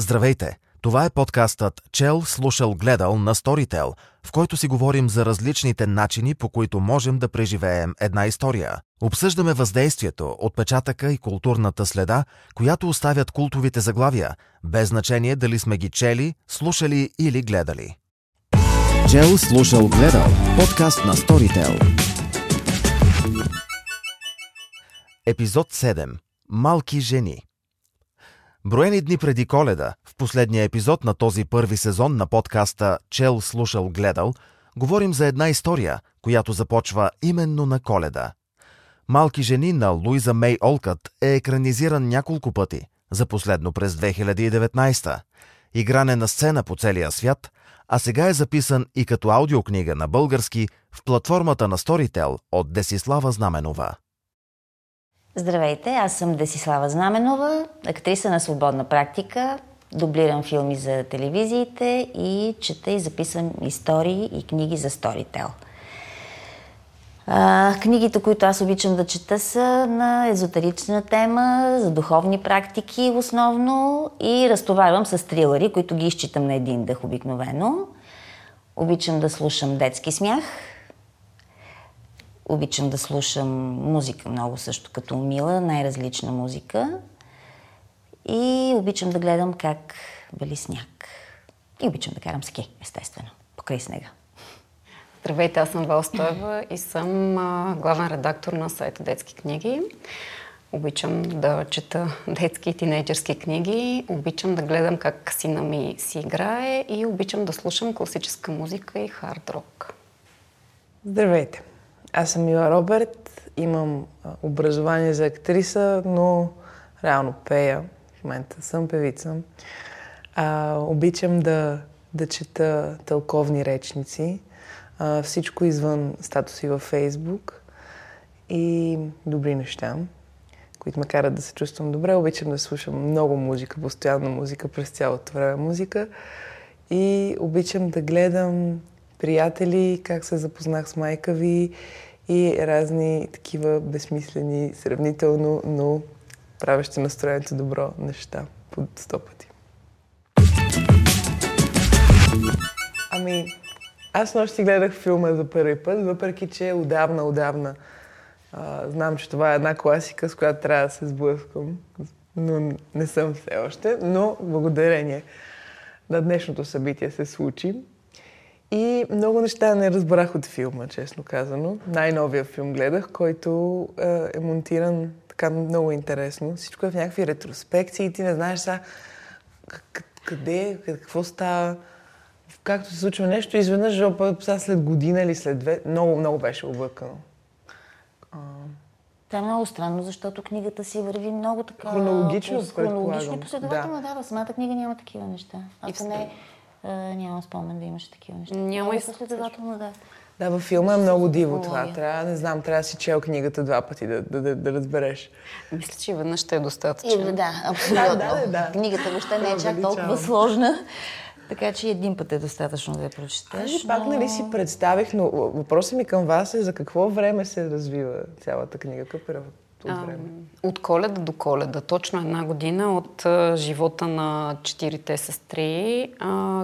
Здравейте! Това е подкастът «Чел, слушал, гледал» на Storytel, в който си говорим за различните начини, по които можем да преживеем една история. Обсъждаме въздействието, отпечатъка и културната следа, която оставят култовите заглавия, без значение дали сме ги чели, слушали или гледали. «Чел, слушал, гледал» – подкаст на Storytel. Епизод 7. Малки жени. Броени дни преди Коледа, в последния епизод на този първи сезон на подкаста «Чел, слушал, гледал», говорим за една история, която започва именно на Коледа. «Малки жени» на Луиза Мей Олкът е екранизиран няколко пъти, за последно през 2019. Игран е на сцена по целия свят, а сега е записан и като аудиокнига на български в платформата на Storytel от Десислава Знаменова. Здравейте, аз съм Десислава Знаменова, актриса на свободна практика, дублирам филми за телевизиите и чета и записвам истории и книги за Storytel. Книгите, които аз обичам да чета, са на езотерична тема, за духовни практики основно и разтоварвам с трилъри, които ги изчитам на един дъх обикновено. Обичам да слушам детски смях. Обичам да слушам музика много също, като Мила, най-различна музика. И обичам да гледам как вали сняг. И обичам да карам ски, естествено, покрай снега. Здравейте, аз съм Вал Стоева и съм главен редактор на сайта Детски книги. Обичам да чета детски и тинейджерски книги, обичам да гледам как сина ми си играе и обичам да слушам класическа музика и хард рок. Здравейте! Аз съм Мила Робърт, имам образование за актриса, но реално пея. В момента съм певица. Обичам да чета тълковни речници, всичко извън статуси във Фейсбук и добри неща, които ме карат да се чувствам добре. Обичам да слушам много музика, постоянно музика, през цялото време музика и обичам да гледам приятели, как се запознах с майка ви и разни такива безсмислени, сравнително, но правещи настроението добро неща под 100 пъти. Аз нощи гледах филма за първи път, въпреки че отдавна. Знам, че това е една класика, с която трябва да се сблъскам, но не съм все още, но благодарение на днешното събитие се случи. И много неща не разбрах от филма, честно казано. Най-новия филм гледах, който е монтиран така много интересно. Всичко е в някакви ретроспекции и ти не знаеш сега къде, какво става. Както се случва нещо, изведнъж жопа след година или след две. Много, много беше объркано. Това е много странно, защото книгата си върви много така... Хронологично и последователно, да. В самата книга няма такива неща. Нямам спомен да имаше такива неща. Няма и последователно, да. Да, във филма е много диво това. Трябва да си чел книгата 2 пъти да разбереш. Мисля, че и веднъж ще е достатъчно. Да, абсолютно. Книгата въобще не е чак толкова сложна. Така че един път е достатъчно да я прочетеш. Пак нали си представих, но въпросът ми към вас е за какво време се развива цялата книга? От Коледа до Коледа. Точно 1 година от живота на 4-те сестри,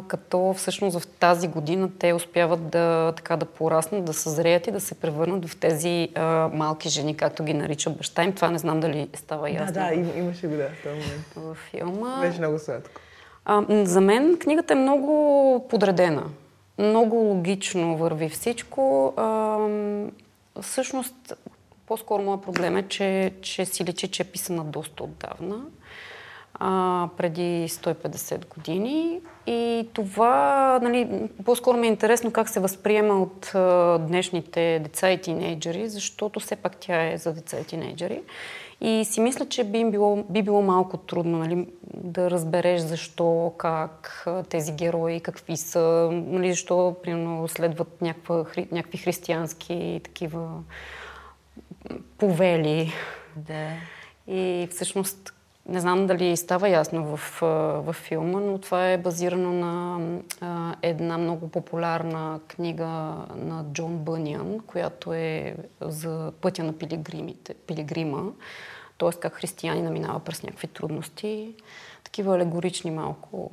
като всъщност в тази година те успяват да пораснат, да съзреят и да се превърнат в тези малки жени, както ги нарича баща им. Това не знам дали става ясно. Да, имаше го в този момент. Във филма. Беше много сладко. За мен книгата е много подредена. Много логично върви всичко. Всъщност... По-скоро моят проблем е, че си личи, че е писана доста отдавна, преди 150 години. И това, по-скоро ми е интересно как се възприема от днешните деца и тинейджери, защото все пак тя е за деца и тинейджери. И си мисля, че би било малко трудно да разбереш защо, как тези герои, какви са, защо примерно следват някакви християнски такива... повели. Да. И всъщност, не знам дали става ясно в филма, но това е базирано на една много популярна книга на Джон Бъниян, която е за пътя на пилигрима, т.е. как християнина минава през някакви трудности. такива алегорични малко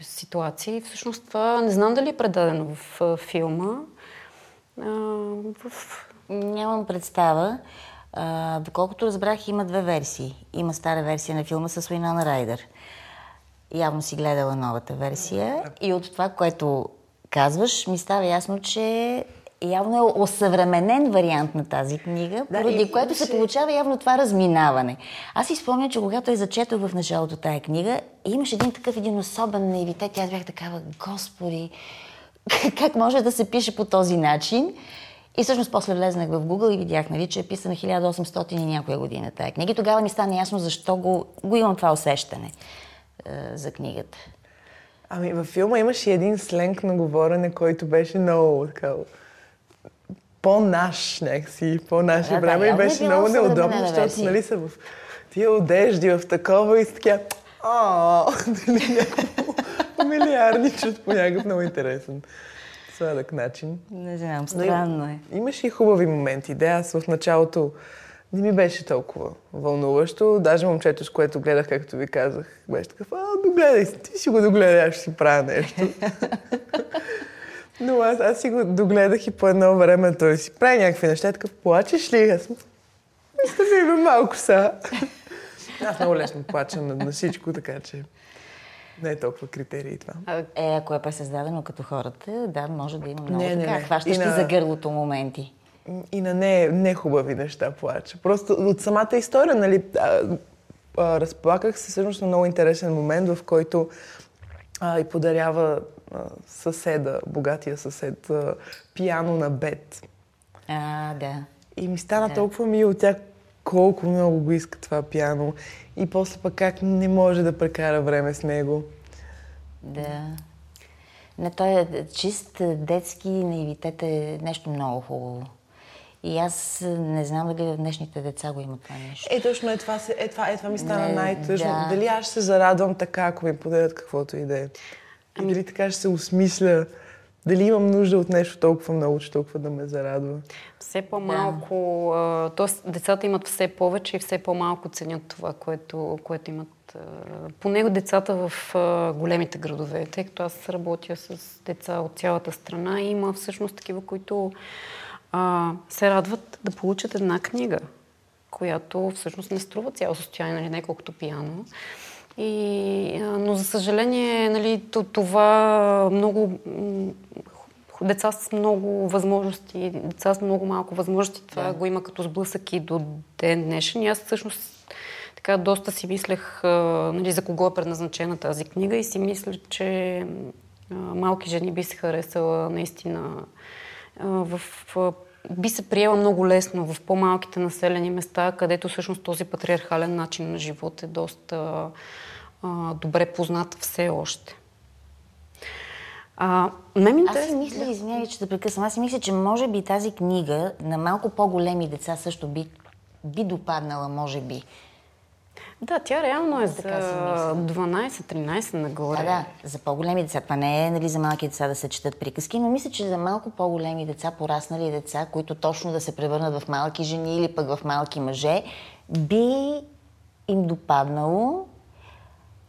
ситуации. Всъщност това не знам дали е предадено в филма. Нямам представа. Доколкото разбрах, има две версии. Има стара версия на филма с Уинона Райдър. Явно си гледала новата версия. И от това, което казваш, ми става ясно, че явно е осъвременен вариант на тази книга, поради което се получава явно това разминаване. Аз си спомня, че когато я зачетох в началото тая книга, имаш един особен наивитет. Аз бях такава, господи, как може да се пише по този начин? И всъщност после влезнах в Google и видях, че е писана 1800 и някоя година тая книга. И тогава ми стана ясно защо го имам това усещане за книгата. Ами във филма имаше един сленг на говорене, който беше много по-наш някакси, по-наше време и беше много неудобно, защото са в тия одежди, в такова и с такива някакво фамилиарничат по някакъв много интересен сладък начин. Не знам, странно е. Имаше и хубави моменти. Да, аз в началото не ми беше толкова вълнуващо. Даже момчето, с което гледах, както ви казах, беше такъв, догледай си, ти си го догледай, аз ще си правя нещо. Но аз си го догледах и по едно време той си прави някакви неща, така плачеш ли? Аз мисля, че има малко са. Аз много лесно плача на всичко, така че не е толкова критерии това. Ако е пресъздадено като хората, да, може да има много така. Хващаш ти за гърлото моменти. И на не хубави неща плача. Просто от самата история, разплаках се всъщност на много интересен момент, в който и подарява съседа, богатия съсед, пиано на Бет. Да. И ми стана толкова мило от тях, колко много го иска това пиано. И после пък как не може да прекара време с него. Да. Не, той е чист детски наивитет, е нещо много хубаво. И аз не знам дали в днешните деца го има това нещо. Точно това ми стана най-тъжно. Да. Дали аз ще се зарадвам така, ако ми подарят каквото и да е. И дали така ще се осмисля, дали имам нужда от нещо толкова много, че толкова да ме зарадва. Все по-малко, т.е. децата имат все повече и все по-малко ценят това, което имат. Поне децата в големите градове, тъй като аз работя с деца от цялата страна и има всъщност такива, които се радват да получат една книга, която всъщност не струва цяло състояние, не колкото пиано. Но за съжаление, това много... Деца с много възможности, деца с много малко възможности, това го има като сблъсък и до ден днешен. И аз всъщност така доста си мислех за кого е предназначена тази книга и си мисля, че Малки жени би се харесала наистина, би се приела много лесно в по-малките населени места, където всъщност този патриархален начин на живот е доста добре познат все още. Аз си мисля, извинявай, че да прекъсвам, аз си мисля, че може би тази книга на малко по-големи деца също би допаднала, може би. Да, тя реално е за 12-13 нагоре. За по-големи деца. Това не е за малки деца да се четат приказки, но мисля, че за малко по-големи деца, пораснали деца, които точно да се превърнат в малки жени или пък в малки мъже, би им допаднало,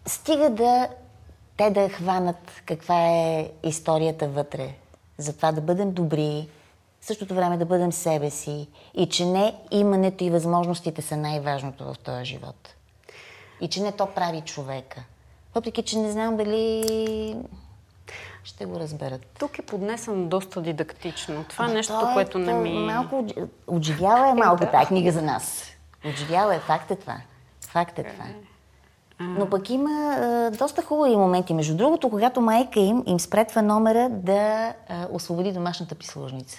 стига да хванат каква е историята вътре. За това да бъдем добри, в същото време да бъдем себе си и че не имането и възможностите са най-важното в този живот. И че не то прави човека. Въпреки, че не знам дали ще го разберат. Тук е поднесено доста дидактично. Това е нещо, което не ми... Малко... Отживяла е малко тая книга за нас. Отживяла е. Факт е това. Но пък има доста хубави моменти. Между другото, когато майка им спретва номера да освободи домашната прислужница.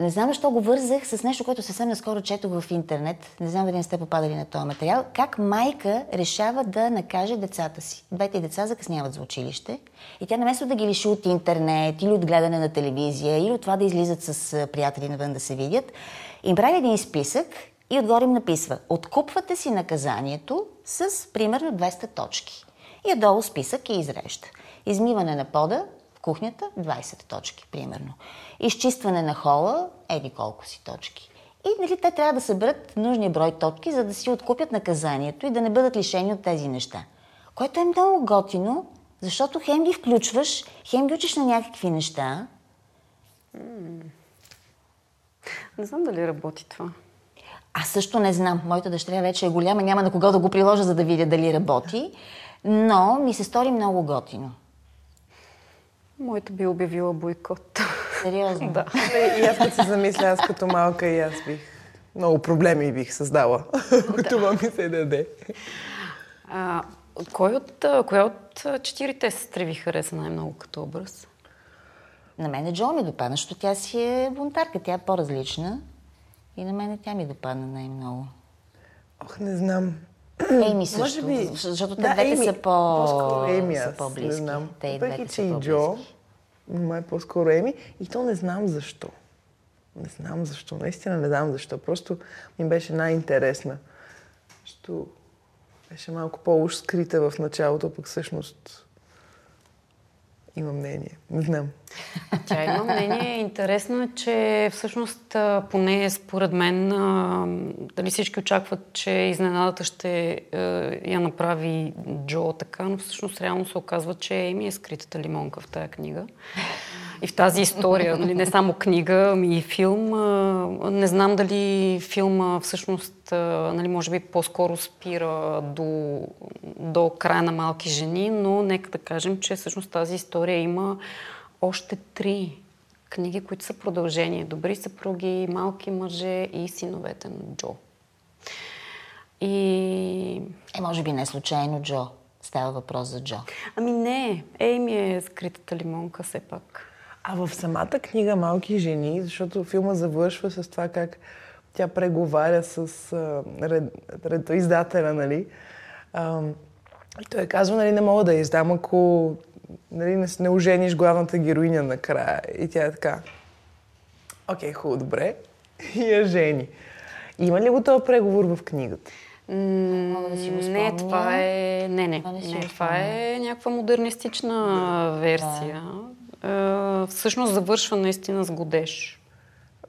Не знам защо го вързах с нещо, което съвсем наскоро четох в интернет. Не знам дали не сте попадали на този материал. Как майка решава да накаже децата си. Двете деца закъсняват за училище и тя наместо да ги лиши от интернет или от гледане на телевизия или от това да излизат с приятели навън да се видят, им прави един списък и отгоре им написва: откупвате си наказанието с примерно 200 точки. И отдолу списък и изрежда. Измиване на пода, кухнята, 20 точки, примерно. Изчистване на хола, еди колко си точки. И нали, те трябва да съберат нужния брой топки, за да си откупят наказанието и да не бъдат лишени от тези неща. Което е много готино, защото хем ги включваш, хем ги учиш на някакви неща. Не знам дали работи това. Аз също не знам. Моята дъщеря вече е голяма, няма на кого да го приложа, за да видя дали работи. Но ми се стори много готино. Моята би обявила бойкот. Сериозно? Да. И аз като се замисля, аз като малка и аз бих... Много проблеми бих създала, ако това ми се даде. Коя от четирите сестри ви хареса най-много като образ? На мен Джо ми допадна, защото тя си е бунтарка, тя е по-различна. И на мен тя ми допадна най-много. Ох, не знам. Ейми също, защото те двете са по-близки. Пък че и Джо, май по-скоро Еми. И то не знам защо. Не знам защо, наистина не знам защо. Просто ми беше най-интересна. Защото беше малко по-уж скрита в началото, пък всъщност има мнение. Не знам. Тя има мнение. Интересно е, че всъщност поне според мен дали всички очакват, че изненадата ще я направи Джо така, но всъщност реално се оказва, че Еми е скритата лимонка в тая книга. И в тази история, нали, не само книга, ами и филм. Не знам дали филма всъщност, нали, може би по-скоро спира до края на Малки жени, но нека да кажем, че всъщност тази история има още 3 книги, които са продължение. Добри съпруги, Малки мъже и Синовете на Джо. И... може би не случайно Джо. Става въпрос за Джо. Ами не, Ейми е скритата лимонка все пак. А в самата книга Малки жени, защото филма завършва с това как тя преговаря с издателя, нали? И той казва, нали, не мога да я издам, ако нали, не ожениш главната героиня накрая. И тя е така, окей, хубаво, добре, и я жени. Има ли го този преговор в книгата? Не, това е... това е някаква модернистична версия. Всъщност завършва наистина с годеж.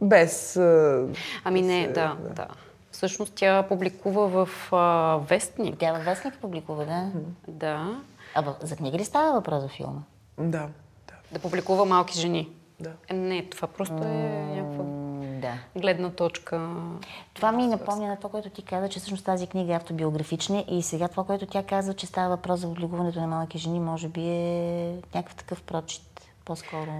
Без... Да. Всъщност тя публикува в Вестник. Тя във Вестник публикува, да? Да. За книга ли става въпрос за филма? Да. Да публикува Малки жени? Да. Не, това просто е някаква... гледна точка. Това ми напомня на това, което ти каза, че всъщност тази книга е автобиографична и сега това, което тя казва, че става въпрос за облюбването на малки жени, може би е някакъв такъв прочит. По-скоро.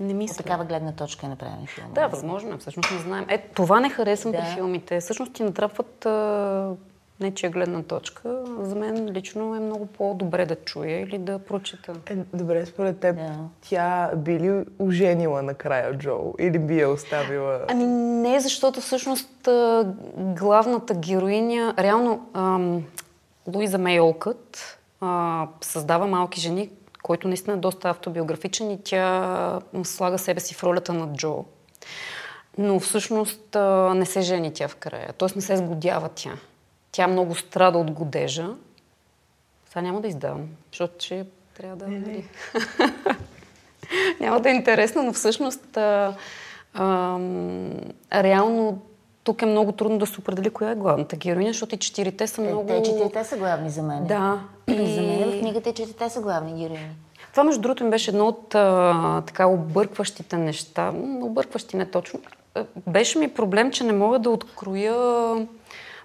Не мисля. От такава гледна точка е направена филма. Да, възможно. Всъщност не знаем. Това не харесвам при филмите. Всъщност ти натрапват нечия гледна точка. За мен лично е много по-добре да чуя или да прочита. Добре, според теб тя би ли оженила накрая Джо или би я оставила? Ами не, защото всъщност главната героиня, реално Луиза Мей Олкът създава Малки жени, който наистина е доста автобиографичен и тя слага себе си в ролята на Джо. Но всъщност не се жени тя в края, т.е. не се сгодява тя. Тя много страда от годежа. Сега няма да издавам, защото ще трябва да... няма да е интересно, но всъщност реално тук е много трудно да се определи коя е главната героиня, защото и четирите са много... Те четирите са главни за мен. Да. И... за мен в книгата и четирите са главни героини. Това, между другото, им беше едно от така объркващите неща. Объркващи не точно. Беше ми проблем, че не мога да откроя...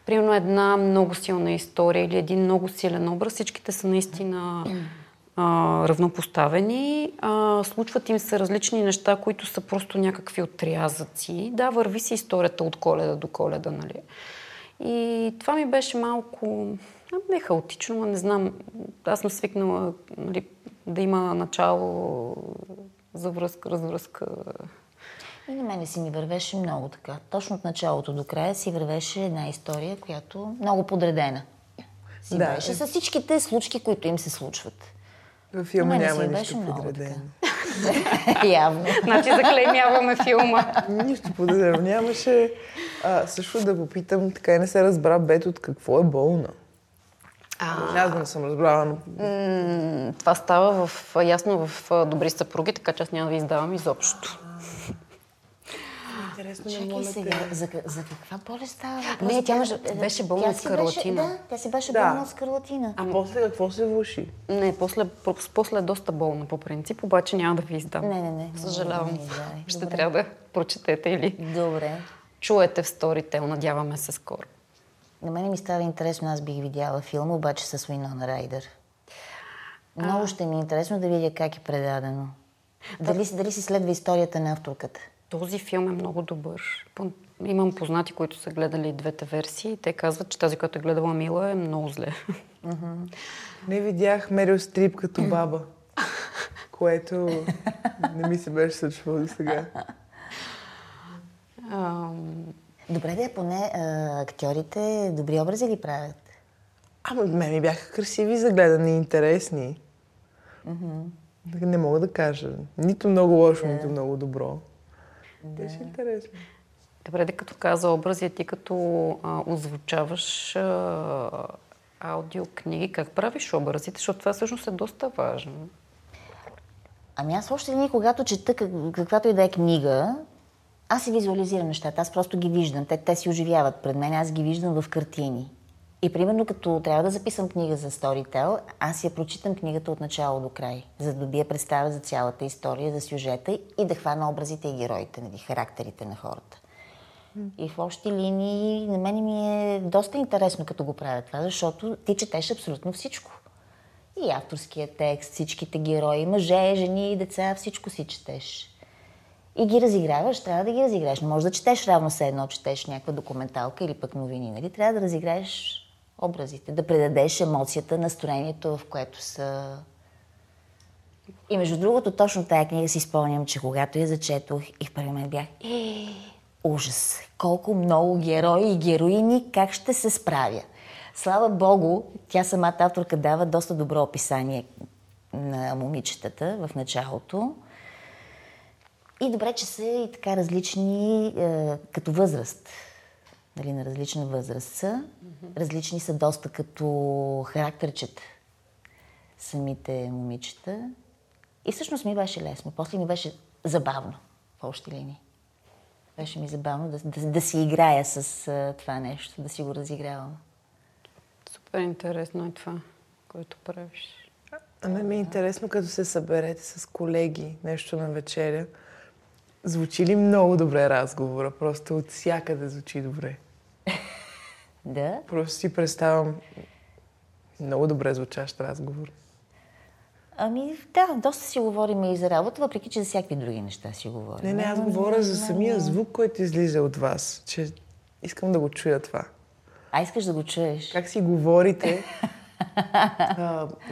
примерно една много силна история или един много силен образ, всичките са наистина равнопоставени. Случват им се различни неща, които са просто някакви отрязъци. Да, върви си историята от Коледа до Коледа, нали? И това ми беше малко... не хаотично, но не знам. Аз съм свикнала, нали, да има начало, завръзка, развръзка... И на мене си ми вървеше много така. Точно от началото до края си вървеше една история, която много подредена си беше. С всичките случки, които им се случват. В филма няма нищо подредено. Явно. Значи заклеймяваме филма. Нищо подредено нямаше. Също да попитам, така и не се разбра Бет от какво е болна. Аз не съм разбрала. Това става ясно в Добри съпруги, така че аз няма да издавам изобщо. интересно. Чакай сега, за каква болест става въпрос? Не, тя беше болна от скарлатина. Да, тя си беше болна от скарлатина. А после какво се влуши? Не, после е доста болна по принцип, обаче няма да ви издам. Не. Съжалявам. Ще трябва да прочетете или... Добре. Чуете в Storytel, надяваме се скоро. На мен ми става интересно, аз бих видяла филма, обаче с Уинона Райдър. Много ще ми е интересно да видя как е предадено. Дали си следва историята на авторката? Този филм е много добър. Имам познати, които са гледали двете версии и те казват, че тази, която е гледала Мила, е много зле. Не видях Мерил Стрип като баба, което не ми се беше случвало до сега. Добре да е, поне актьорите добри образи ли правят? Ама ми бяха красиви, загледани и интересни. Не мога да кажа. Нито много лошо, нито много добро. Беше интересно. Добре, да като каза образи, ти като озвучаваш аудиокниги, как правиш образите? Защото това всъщност е доста важно. Ами аз още дни, когато чета каквато и да е книга, аз си визуализирам нещата, аз просто ги виждам. Те си оживяват пред мен, аз ги виждам в картини. И примерно като трябва да записам книга за Storytel, аз я прочитам книгата от начало до край, за да добия представа за цялата история, за сюжета и да хвана образите и героите, характерите на хората. И в общи линии на мен ми е доста интересно като го правя това, защото ти четеш абсолютно всичко. И авторския текст, всичките герои, мъже, жени, деца, всичко си четеш. И ги разиграваш, трябва да ги разиграеш. Не можеш да четеш равно се едно, четеш някаква документалка или пък новини, нали? Трябва да разиграеш образите, да предадеш емоцията, настроението, в което са... И между другото, точно тая книга си спомням, че когато я зачетох и в първи момент бях... Ужас! Колко много герои и героини, как ще се справя? Слава Богу, тя самата авторка дава доста добро описание на момичетата в началото. И добре, че са и така различни като възраст. Нали, на различна възраст са. Различни са доста като характерчета самите момичета. И всъщност ми беше лесно. После ми беше забавно в общи линии. Беше ми забавно да си играя с това нещо, да си го разигравам. Супер интересно е това, което правиш. А мен ми е интересно, като се съберете с колеги нещо на вечеря. Звучи ли много добре разговора? Просто от всякъде звучи добре. Да? Просто си представям много добре звучащ разговор. Ами да, доста си говорим и за работа, въпреки че за всякакви други неща си говорим. Не, аз говоря за самия звук, който излиза от вас, че искам да го чуя това. А искаш да го чуеш? Как си говорите?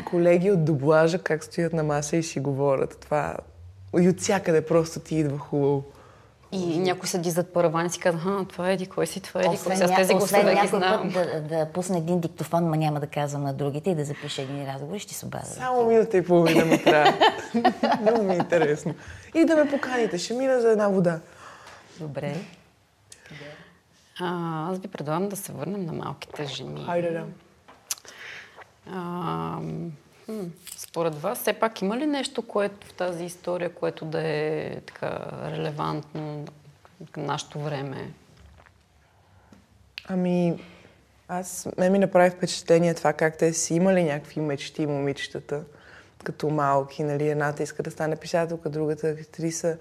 Колеги от дублажа как стоят на маса и си говорят това. И от всякъде просто ти идва хубаво. И някой седи зад параван и си казва, това еди, кой си, това еди, кой си. Аз тези гласове ги знам. Да пусна един диктофон, ма няма да казвам на другите и да запиша един разговор и ще се обадя. Само минута и половина ми трябва. Много ми е интересно. И да ме поканите, ще мина за една вода. Добре. Аз ви предлагам да се върнем на малките жени. Хайде, да. Според вас, все пак има ли нещо, което в тази история, което да е така релевантно към нашето време? Ами, мен ми направи впечатление това как те си имали някакви мечти момичетата, като малки, нали, едната иска да стане писателка, другата актриса,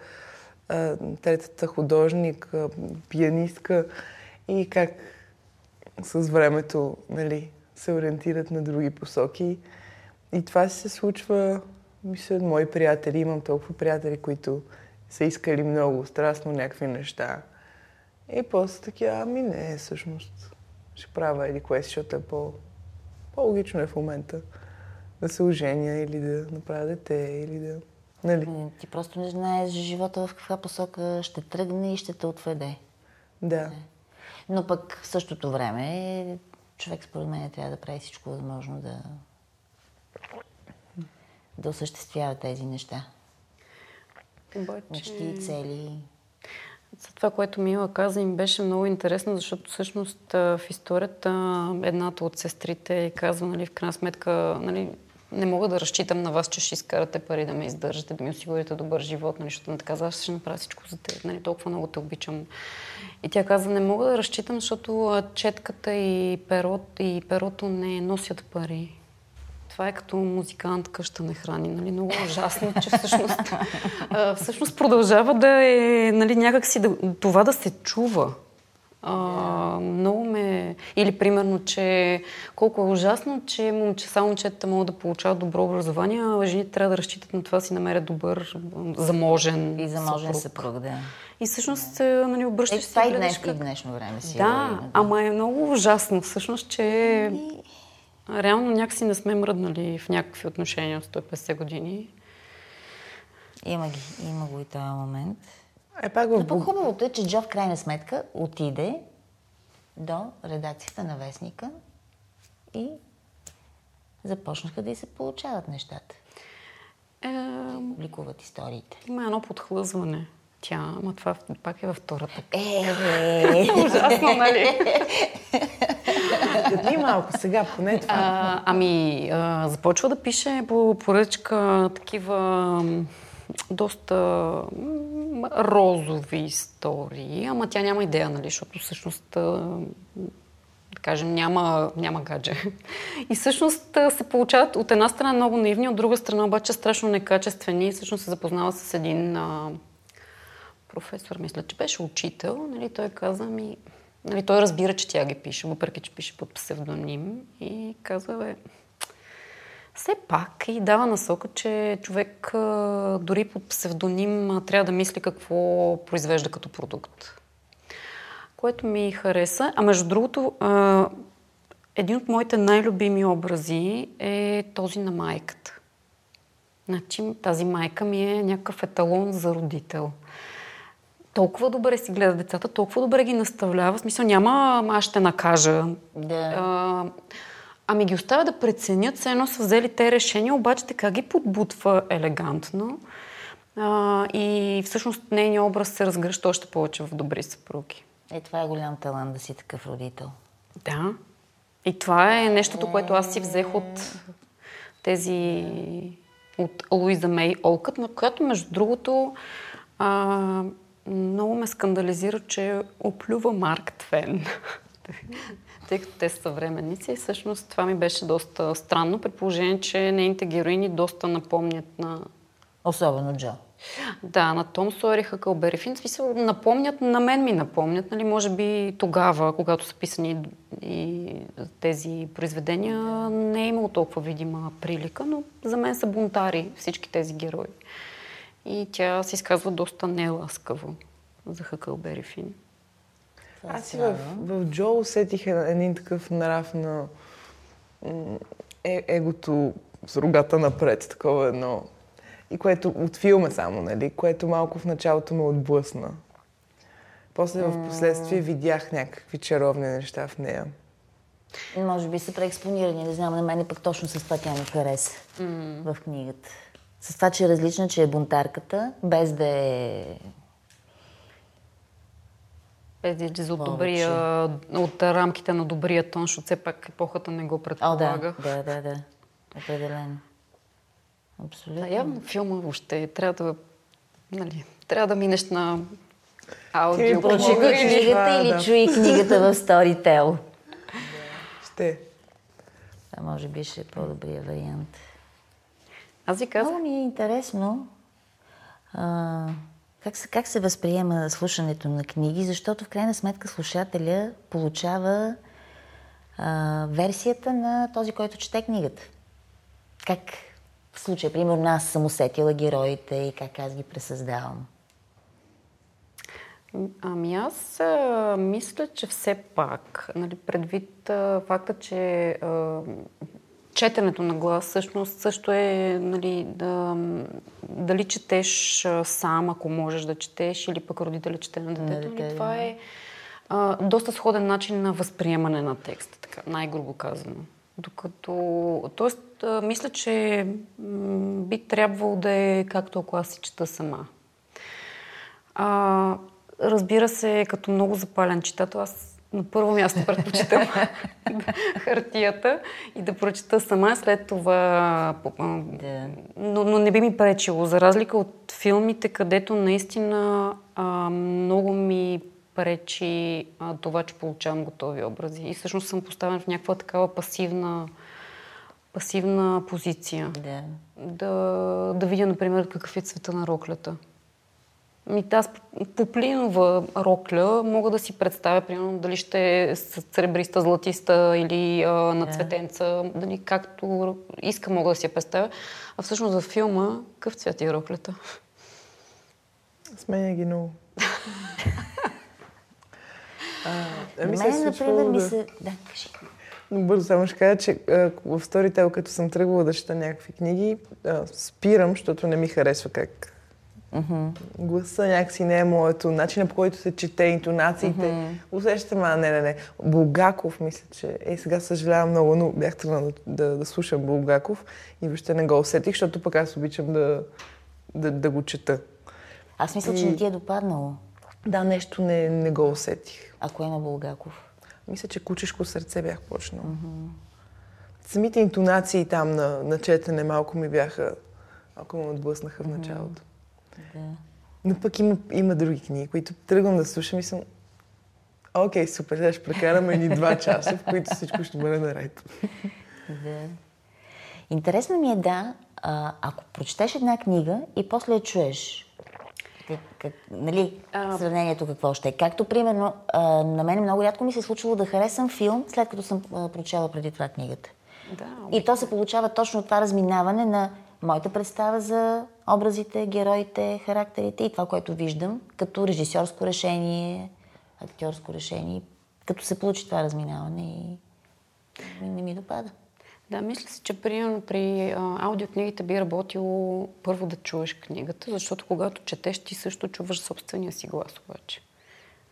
третата художник, пианистка и как с времето, нали, се ориентират на други посоки. И това се случва, мисля, мои приятели. Имам толкова приятели, които са искали много страстно някакви неща. И после таки, не, всъщност ще правя еди кое си, защото е по-логично е в момента да се оженя или да направя дете, или да... Нали? Ти просто не знаеш живота в каква посока ще тръгне и ще те отведе. Да. Но пък в същото време човек според мен трябва да прави всичко възможно да осъществява тези неща. Мечти и цели. За това, което Мила каза, им беше много интересно, защото всъщност в историята едната от сестрите казва, нали, в крайна сметка, нали, не мога да разчитам на вас, че ще изкарате пари да ме издържате, да ми осигурите добър живот, нали, защото така, аз ще направя всичко за теб, нали, толкова много те обичам. И тя каза, не мога да разчитам, защото четката и перото не носят пари. Това е като музикант къща не храни. Нали? Много ужасно, че всъщност продължава да е, нали, някакси това да се чува. Много ме... Или примерно, че колко е ужасно, че момчета могат да получават добро образование, а жените трябва да разчитат на това си намерят добър, заможен и заможен съпруг. Да. И всъщност, нали, обръщаш се и гледаш как... и в днешно време си. Да, ама е много ужасно всъщност, че... Реално някакси не сме мръднали в някакви отношения от 150 години. Има го и този момент. Но по-хубавото е, че Джо в крайна сметка отиде до редакцията на Вестника и започнаха да и се получават нещата. Публикуват историите. Има едно подхлъзване. Тя, ама това пак е във втората. Ужасно, нали? Дадни малко сега, поне това. Започва да пише по поръчка такива доста розови истории, ама тя няма идея, нали, защото всъщност... да кажем, няма гадже. И всъщност се получават от една страна много наивни, от друга страна обаче страшно некачествени. Всъщност се запознава с един... професор, мисля, че беше учител, нали, той каза ми... Нали, той разбира, че тя ги пише, въпреки, че пише под псевдоним и казва, все пак и дава насока, че човек дори под псевдоним трябва да мисли какво произвежда като продукт. Което ми хареса. А между другото, един от моите най-любими образи е този на майката. Значи, тази майка ми е някакъв еталон за родител. Толкова добре си гледа децата, толкова добре ги наставлява. В смисъл, няма, аз ще накажа. Yeah. Ами ги оставя да преценят, все едно са взели те решения, обаче така ги подбутва елегантно. И всъщност нейният образ се разгръща още повече в добри съпруги. Това е голям талант да си такъв родител. Да. И това е нещото, което аз си взех от тези... от Луиза Мей Олкът, на която, между другото, много ме скандализира, че оплюва Марк Твен. Тъй като те са съвременници и всъщност това ми беше доста странно, при положение, че нейните героини доста напомнят на... Особено Джо. Да, на Том Сойер и Хакълбери Фин. Смисъл, напомнят, на мен ми напомнят, нали, може би тогава, когато са писани и тези произведения, не е имало толкова видима прилика, но за мен са бунтари всички тези герои. И тя се изказва доста неласкаво за Хакълбери Фин. Аз и в Джо усетих един такъв нрав на егото с рогата напред, такова едно... И което от филма само, нали, което малко в началото ме отблъсна. После в последствие видях някакви чаровни неща в нея. Може би са преекспонирани, не знам, на мен пък точно с това тя ми хареса в книгата. С това, че е различна, че е бунтарката, без да е... от рамките на добрия тон, защото все пак епохата не го предполага. Да. Определено. Абсолютно. Явно филма въобще трябва да минеш на аудио. Прочи книгата или чуи книгата в Storytel. Ще. Това може би ще е по-добрия вариант. Аз ви казах. Много ми е интересно как се възприема слушането на книги, защото в крайна сметка слушателя получава версията на този, който чете книгата. Как в случая, примерно, аз съм усетила героите и как аз ги пресъздавам? Ами аз мисля, че все пак, нали, предвид факта, че четенето на глас всъщност също е, нали, дали четеш сам, ако можеш да четеш, или пък родителя чете на детето, нали, това е доста сходен начин на възприемане на текста, така, най-грубо казано. Докато, тоест, мисля, че би трябвало да е както ако аз си чета сама. Разбира се, като много запален читател, аз На първо място предпочитам хартията и да прочета сама, след това... Yeah. Но не би ми пречило, за разлика от филмите, където наистина много ми пречи това, че получавам готови образи. И всъщност съм поставен в някаква такава пасивна позиция. Yeah. Да видя, например, какъв е цвета на роклята. Аз поплинова рокля мога да си представя, примерно, дали ще е сребриста, златиста или на цветенца, дали както иска мога да си я представя. А всъщност за филма, къв цвят е роклята? Сменя ги много. Да, кажи. Бързо само ще кажа, че в Storytel, като съм тръгвала да чета някакви книги, спирам, защото не ми харесва как гласа някакси не е моето, начинът по който се чете, интонациите. Усещам, не. Булгаков, мисля, че... сега съжалявам много, но бях тръгнала да слушам Булгаков и въобще не го усетих, защото пък аз обичам да го чета. Аз мисля, че не ти е допаднало. Да, нещо не го усетих. А кое на Булгаков? Мисля, че Кучешко сърце бях почнала. Самите интонации там на четене малко ми бяха... Малко ме отблъснаха в началото. Да. Но пък има други книги, които тръгвам да слушам и съм... Окей, супер, ще прекараме едни 2 часа, в които всичко ще бъде наред. Да. Интересно ми е ако прочетеш една книга и после я чуеш. Нали, сравнението какво ще е. Както, примерно, на мен много рядко ми се е случило да харесам филм, след като съм прочела преди това книгата. Да, и то се получава точно това разминаване на моята представа за образите, героите, характерите и това, което виждам като режисьорско решение, актьорско решение. Като се получи това разминаване и не ми допада. Да, мисля си, че примерно при аудиокнигите би работило първо да чуеш книгата, защото когато четеш, ти също чуваш собствения си глас обаче.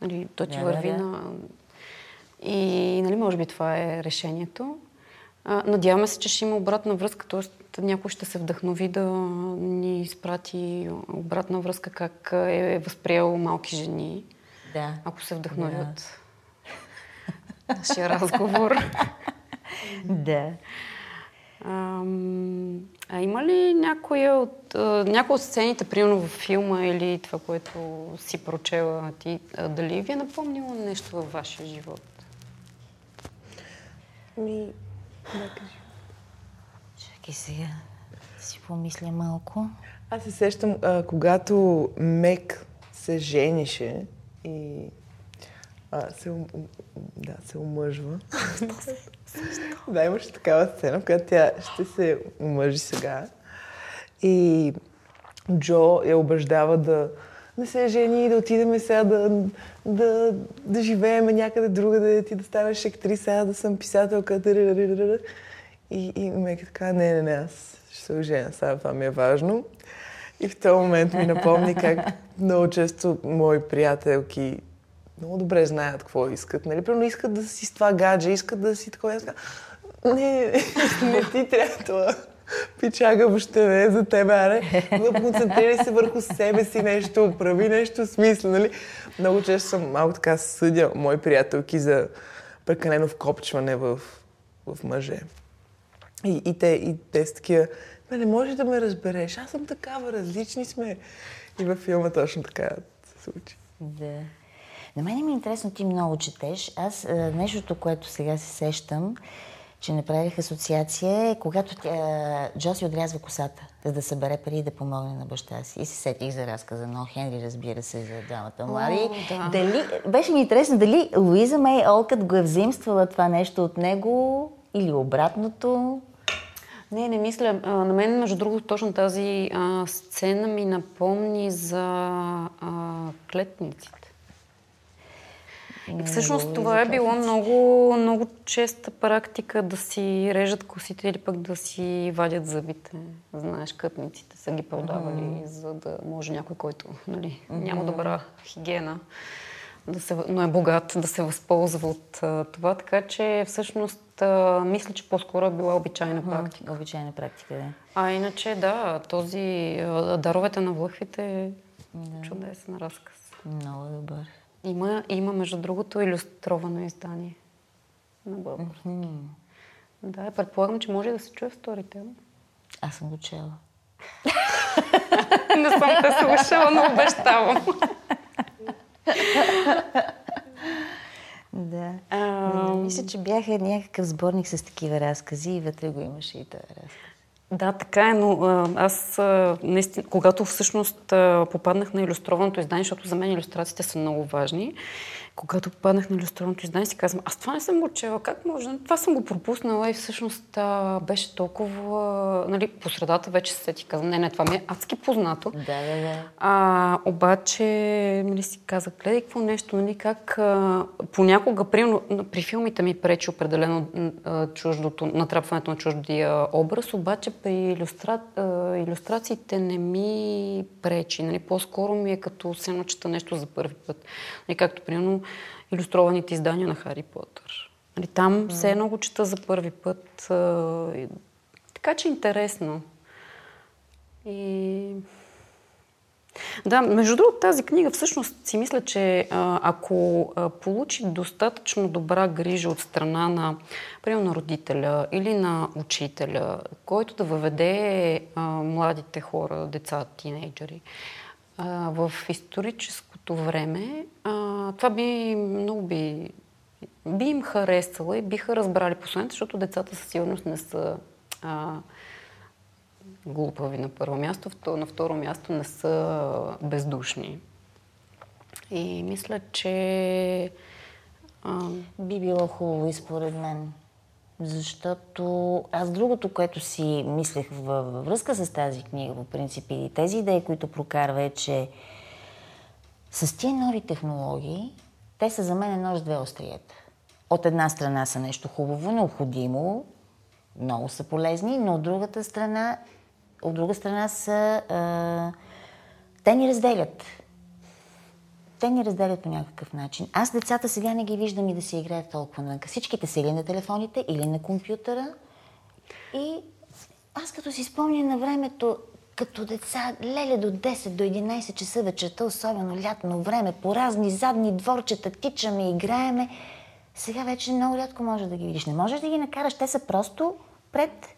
Нали, то ти върви на... И нали, може би това е решението. Надяваме се, че ще има обратна връзка, т.е. някой ще се вдъхнови да ни изпрати обратна връзка, как е възприел Малки жени, да. Ако се вдъхнови от нашия разговор. Да. А има ли някоя от сцените, примерно във филма или това, което си прочела ти, дали ви е напомнило нещо във вашия живот? Да, кажи. Чакай сега, си помисля малко. Аз се сещам, когато Мек се женеше и се омъжва. Да, имаше такава сцена, в която тя ще се омъжи сега. И Джо я убеждава да не се жени и да отидем сега да живеем някъде другаде, ти да станеш актриса, да съм писателка. И Мека така, не, аз ще се оженя, сега това ми е важно. И в този момент ми напомни как много често мои приятелки много добре знаят какво искат. Нали? Примерно искат да си с това гадже, искат да си такова. Не ти трябва това. Пичага, въобще не е за тебе, концентрирай се върху себе си нещо, прави нещо смислено, нали? Много често съм малко така съдя мои приятелки за прекалено вкопчване в мъже. И те са такива, не можеш да ме разбереш, аз съм такава, различни сме. И във филма точно така се случи. Да. На мен ми е интересно, ти много четеш. Аз нещото, което сега се сещам, че направих асоциация, е когато Джо си отрязва косата, за да събере пари да помогне на баща си. И се сетих за разказа на Хенри, разбира се, за двамата млади. Беше ми интересно дали Луиза Мей Олкът го е взаимствала това нещо от него или обратното? Не мисля. На мен, между другото, точно тази сцена ми напомни за клетниците. И всъщност това е било много, много честа практика да си режат косите или пък да си вадят зъбите. Знаеш, кътниците са ги продавали, за да може някой, който няма добра хигиена, но е богат, да се възползва от това. Така че всъщност мисля, че по-скоро е била обичайна практика. Обичайна практика, да. А иначе този Даровете на влъхвите е чудесен разказ. Много добър. Има, между другото, илюстровано издание на български. Да, предполагам, че може да се чуе в Storytel. Аз съм го чела. Не съм те слушала, но обещавам. Да. Мисля, че бях някакъв сборник с такива разкази и вътре го имаше и този разказ. Да, така е, но аз наистина, когато всъщност попаднах на илюстрованото издание, защото за мен илюстрациите са много важни, когато попаднах на илюстрованото издание, си казвам, аз това не съм го чела, как може? Това съм го пропуснала и всъщност беше толкова, нали, по средата вече се сетих, казвам, не, това ми е адски познато. Да. Обаче, нали, си казах, гледай какво нещо, нали, как понякога, примерно, при филмите ми пречи определено чуждото, натрапването на чуждия образ, обаче при илюстрациите не ми пречи, нали, по-скоро ми е като се чета нещо за първи път, нали, както, примерно, илюстрованите издания на Хари Потър. Там все едно го чета за първи път. Така че е интересно. И... Да, между другото, тази книга всъщност си мисля, че ако получи достатъчно добра грижа от страна на, примерно, на родителя или на учителя, който да въведе младите хора, деца, тинейджери, в историческото време, това би много би им харесало и биха разбрали посланието, защото децата със сигурност не са глупави на първо място, на второ място не са бездушни. И мисля, че би било хубаво и според мен. Защото аз другото, което си мислех във връзка с тази книга, по принцип и тези идеи, които прокарва, е, че с тия нови технологии, те са за мен едно с две остриета. От една страна са нещо хубаво, необходимо, много са полезни, но от друга страна са... те ни разделят. Те ни разделят по някакъв начин. Аз децата сега не ги виждам и да се играят толкова на всичките са или на телефоните, или на компютъра. И аз като си спомня на времето, като деца, леле до 10, до 11 часа вечерта, особено лятно време, по разни задни дворчета тичаме, играеме. Сега вече много рядко може да ги видиш. Не можеш да ги накараш, те са просто пред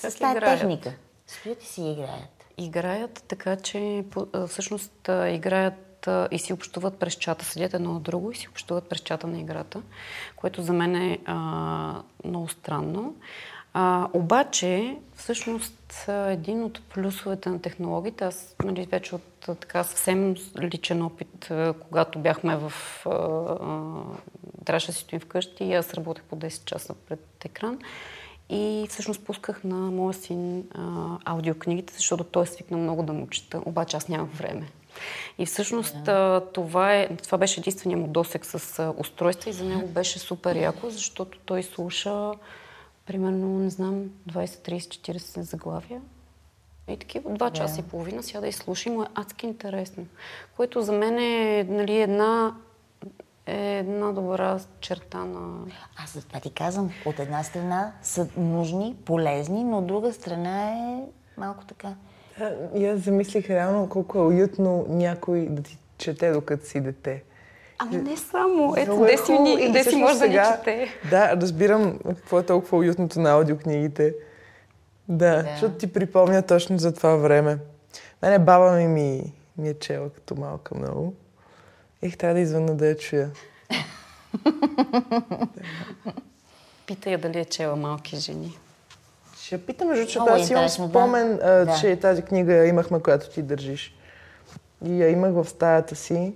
тази техника. Стоят и си играят. Играят, така че всъщност играят и си общуват през чата, седят едно от друго и си общуват през чата на играта, което за мен е много странно. Обаче, всъщност, един от плюсовете на технологията, аз вече от така съвсем личен опит, когато бяхме в трябваше да си стоим вкъщи, аз работех по 10 часа пред екран и всъщност пусках на моя син аудиокнигите, защото той е свикнал много да му чета, обаче аз нямах време. И всъщност това беше единственият му досек с устройства и за него беше супер яко, защото той слуша примерно, не знам, 20, 30, 40 заглавия и такива 2 часа и половина сяда и слуша и му е адски интересно, което за мен е, нали, една добра черта на... Аз за това ти казвам, от една страна са нужни, полезни, но от друга страна е малко така. И аз замислих реално колко е уютно някой да ти чете докато си дете. Ами не само. Ето, де си може да ни чете. Да, разбирам какво е толкова уютното на аудиокнигите. Да, защото ти припомня точно за това време. Мене баба ми е чела като малка много. Трябва да извънна да я чуя. Питай я дали е чела Малки жени. Ще питам, защото аз имам спомен, че тази книга я имахме, която ти държиш. И я имах в стаята си.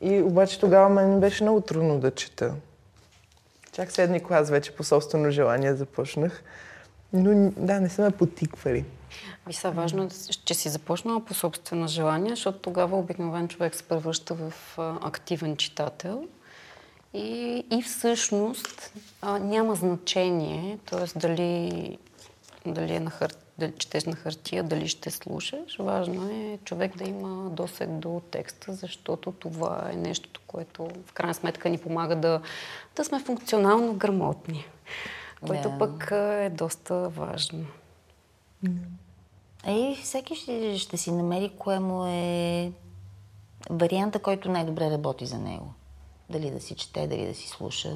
И обаче тогава мен беше много трудно да чета. Чак седми клас вече по собствено желание започнах. Но да, не са ме потиквали. Ви са важно, че си започнала по собствено желание, защото тогава обикновен човек се превръща в активен читател. И всъщност няма значение, т.е. дали е на хартия, дали четеш на хартия, дали ще слушаш. Важно е човек да има досег до текста, защото това е нещото, което в крайна сметка ни помага да сме функционално грамотни, което пък е доста важно. И всеки ще си намери кое му е варианта, който най-добре работи за него. Дали да си чете, дали да си слуша.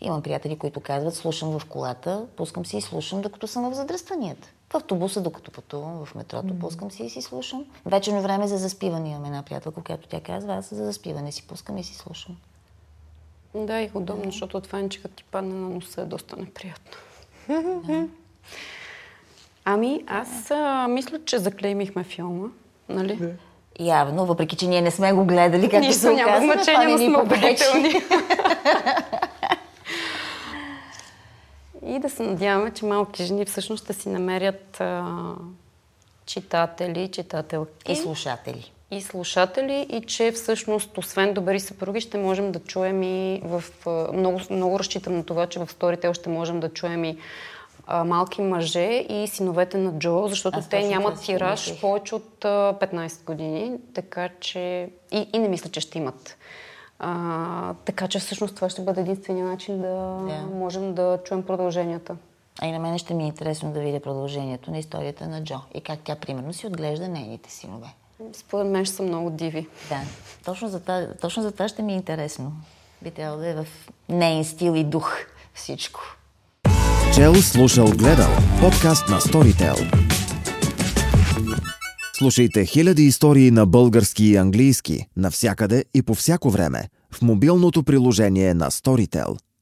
Имам приятели, които казват, слушам в колата, пускам си и слушам, докато съм в задръстванията. В автобуса, докато пътувам, в метрото, пускам си и си слушам. Вечерно време за заспиване имам една приятелка, която тя казва, аз за заспиване си пускам и си слушам. Да, и удобно, защото фенчикът ти падне на носа е доста неприятно. Да. Ами, аз мисля, че заклеймихме филма, нали? Да. Явно, въпреки че ние не сме го гледали, както се оказва. Няма значение, но сме убедителни. И да се надяваме, че малки жени всъщност ще си намерят читатели, читателки. И слушатели. И слушатели, и че всъщност, освен добри съпруги, ще можем да чуем и в... Много разчитам на това, че в Storytel ще можем да чуем и малки мъже и синовете на Джо, защото те нямат тираж повече от 15 години, така че... И не мисля, че ще имат. Така че всъщност това ще бъде единствения начин да можем да чуем продълженията. А и на мен ще ми е интересно да видя продължението на историята на Джо и как тя примерно си отглежда нейните синове. Според мен ще са много диви. Да, точно за това ще ми е интересно. Би трябвало да е в нейн стил и дух всичко. Чел, слушал, гледал. Подкаст на Storytel. Слушайте хиляди истории на български и английски, навсякъде и по всяко време, в мобилното приложение на Storytel.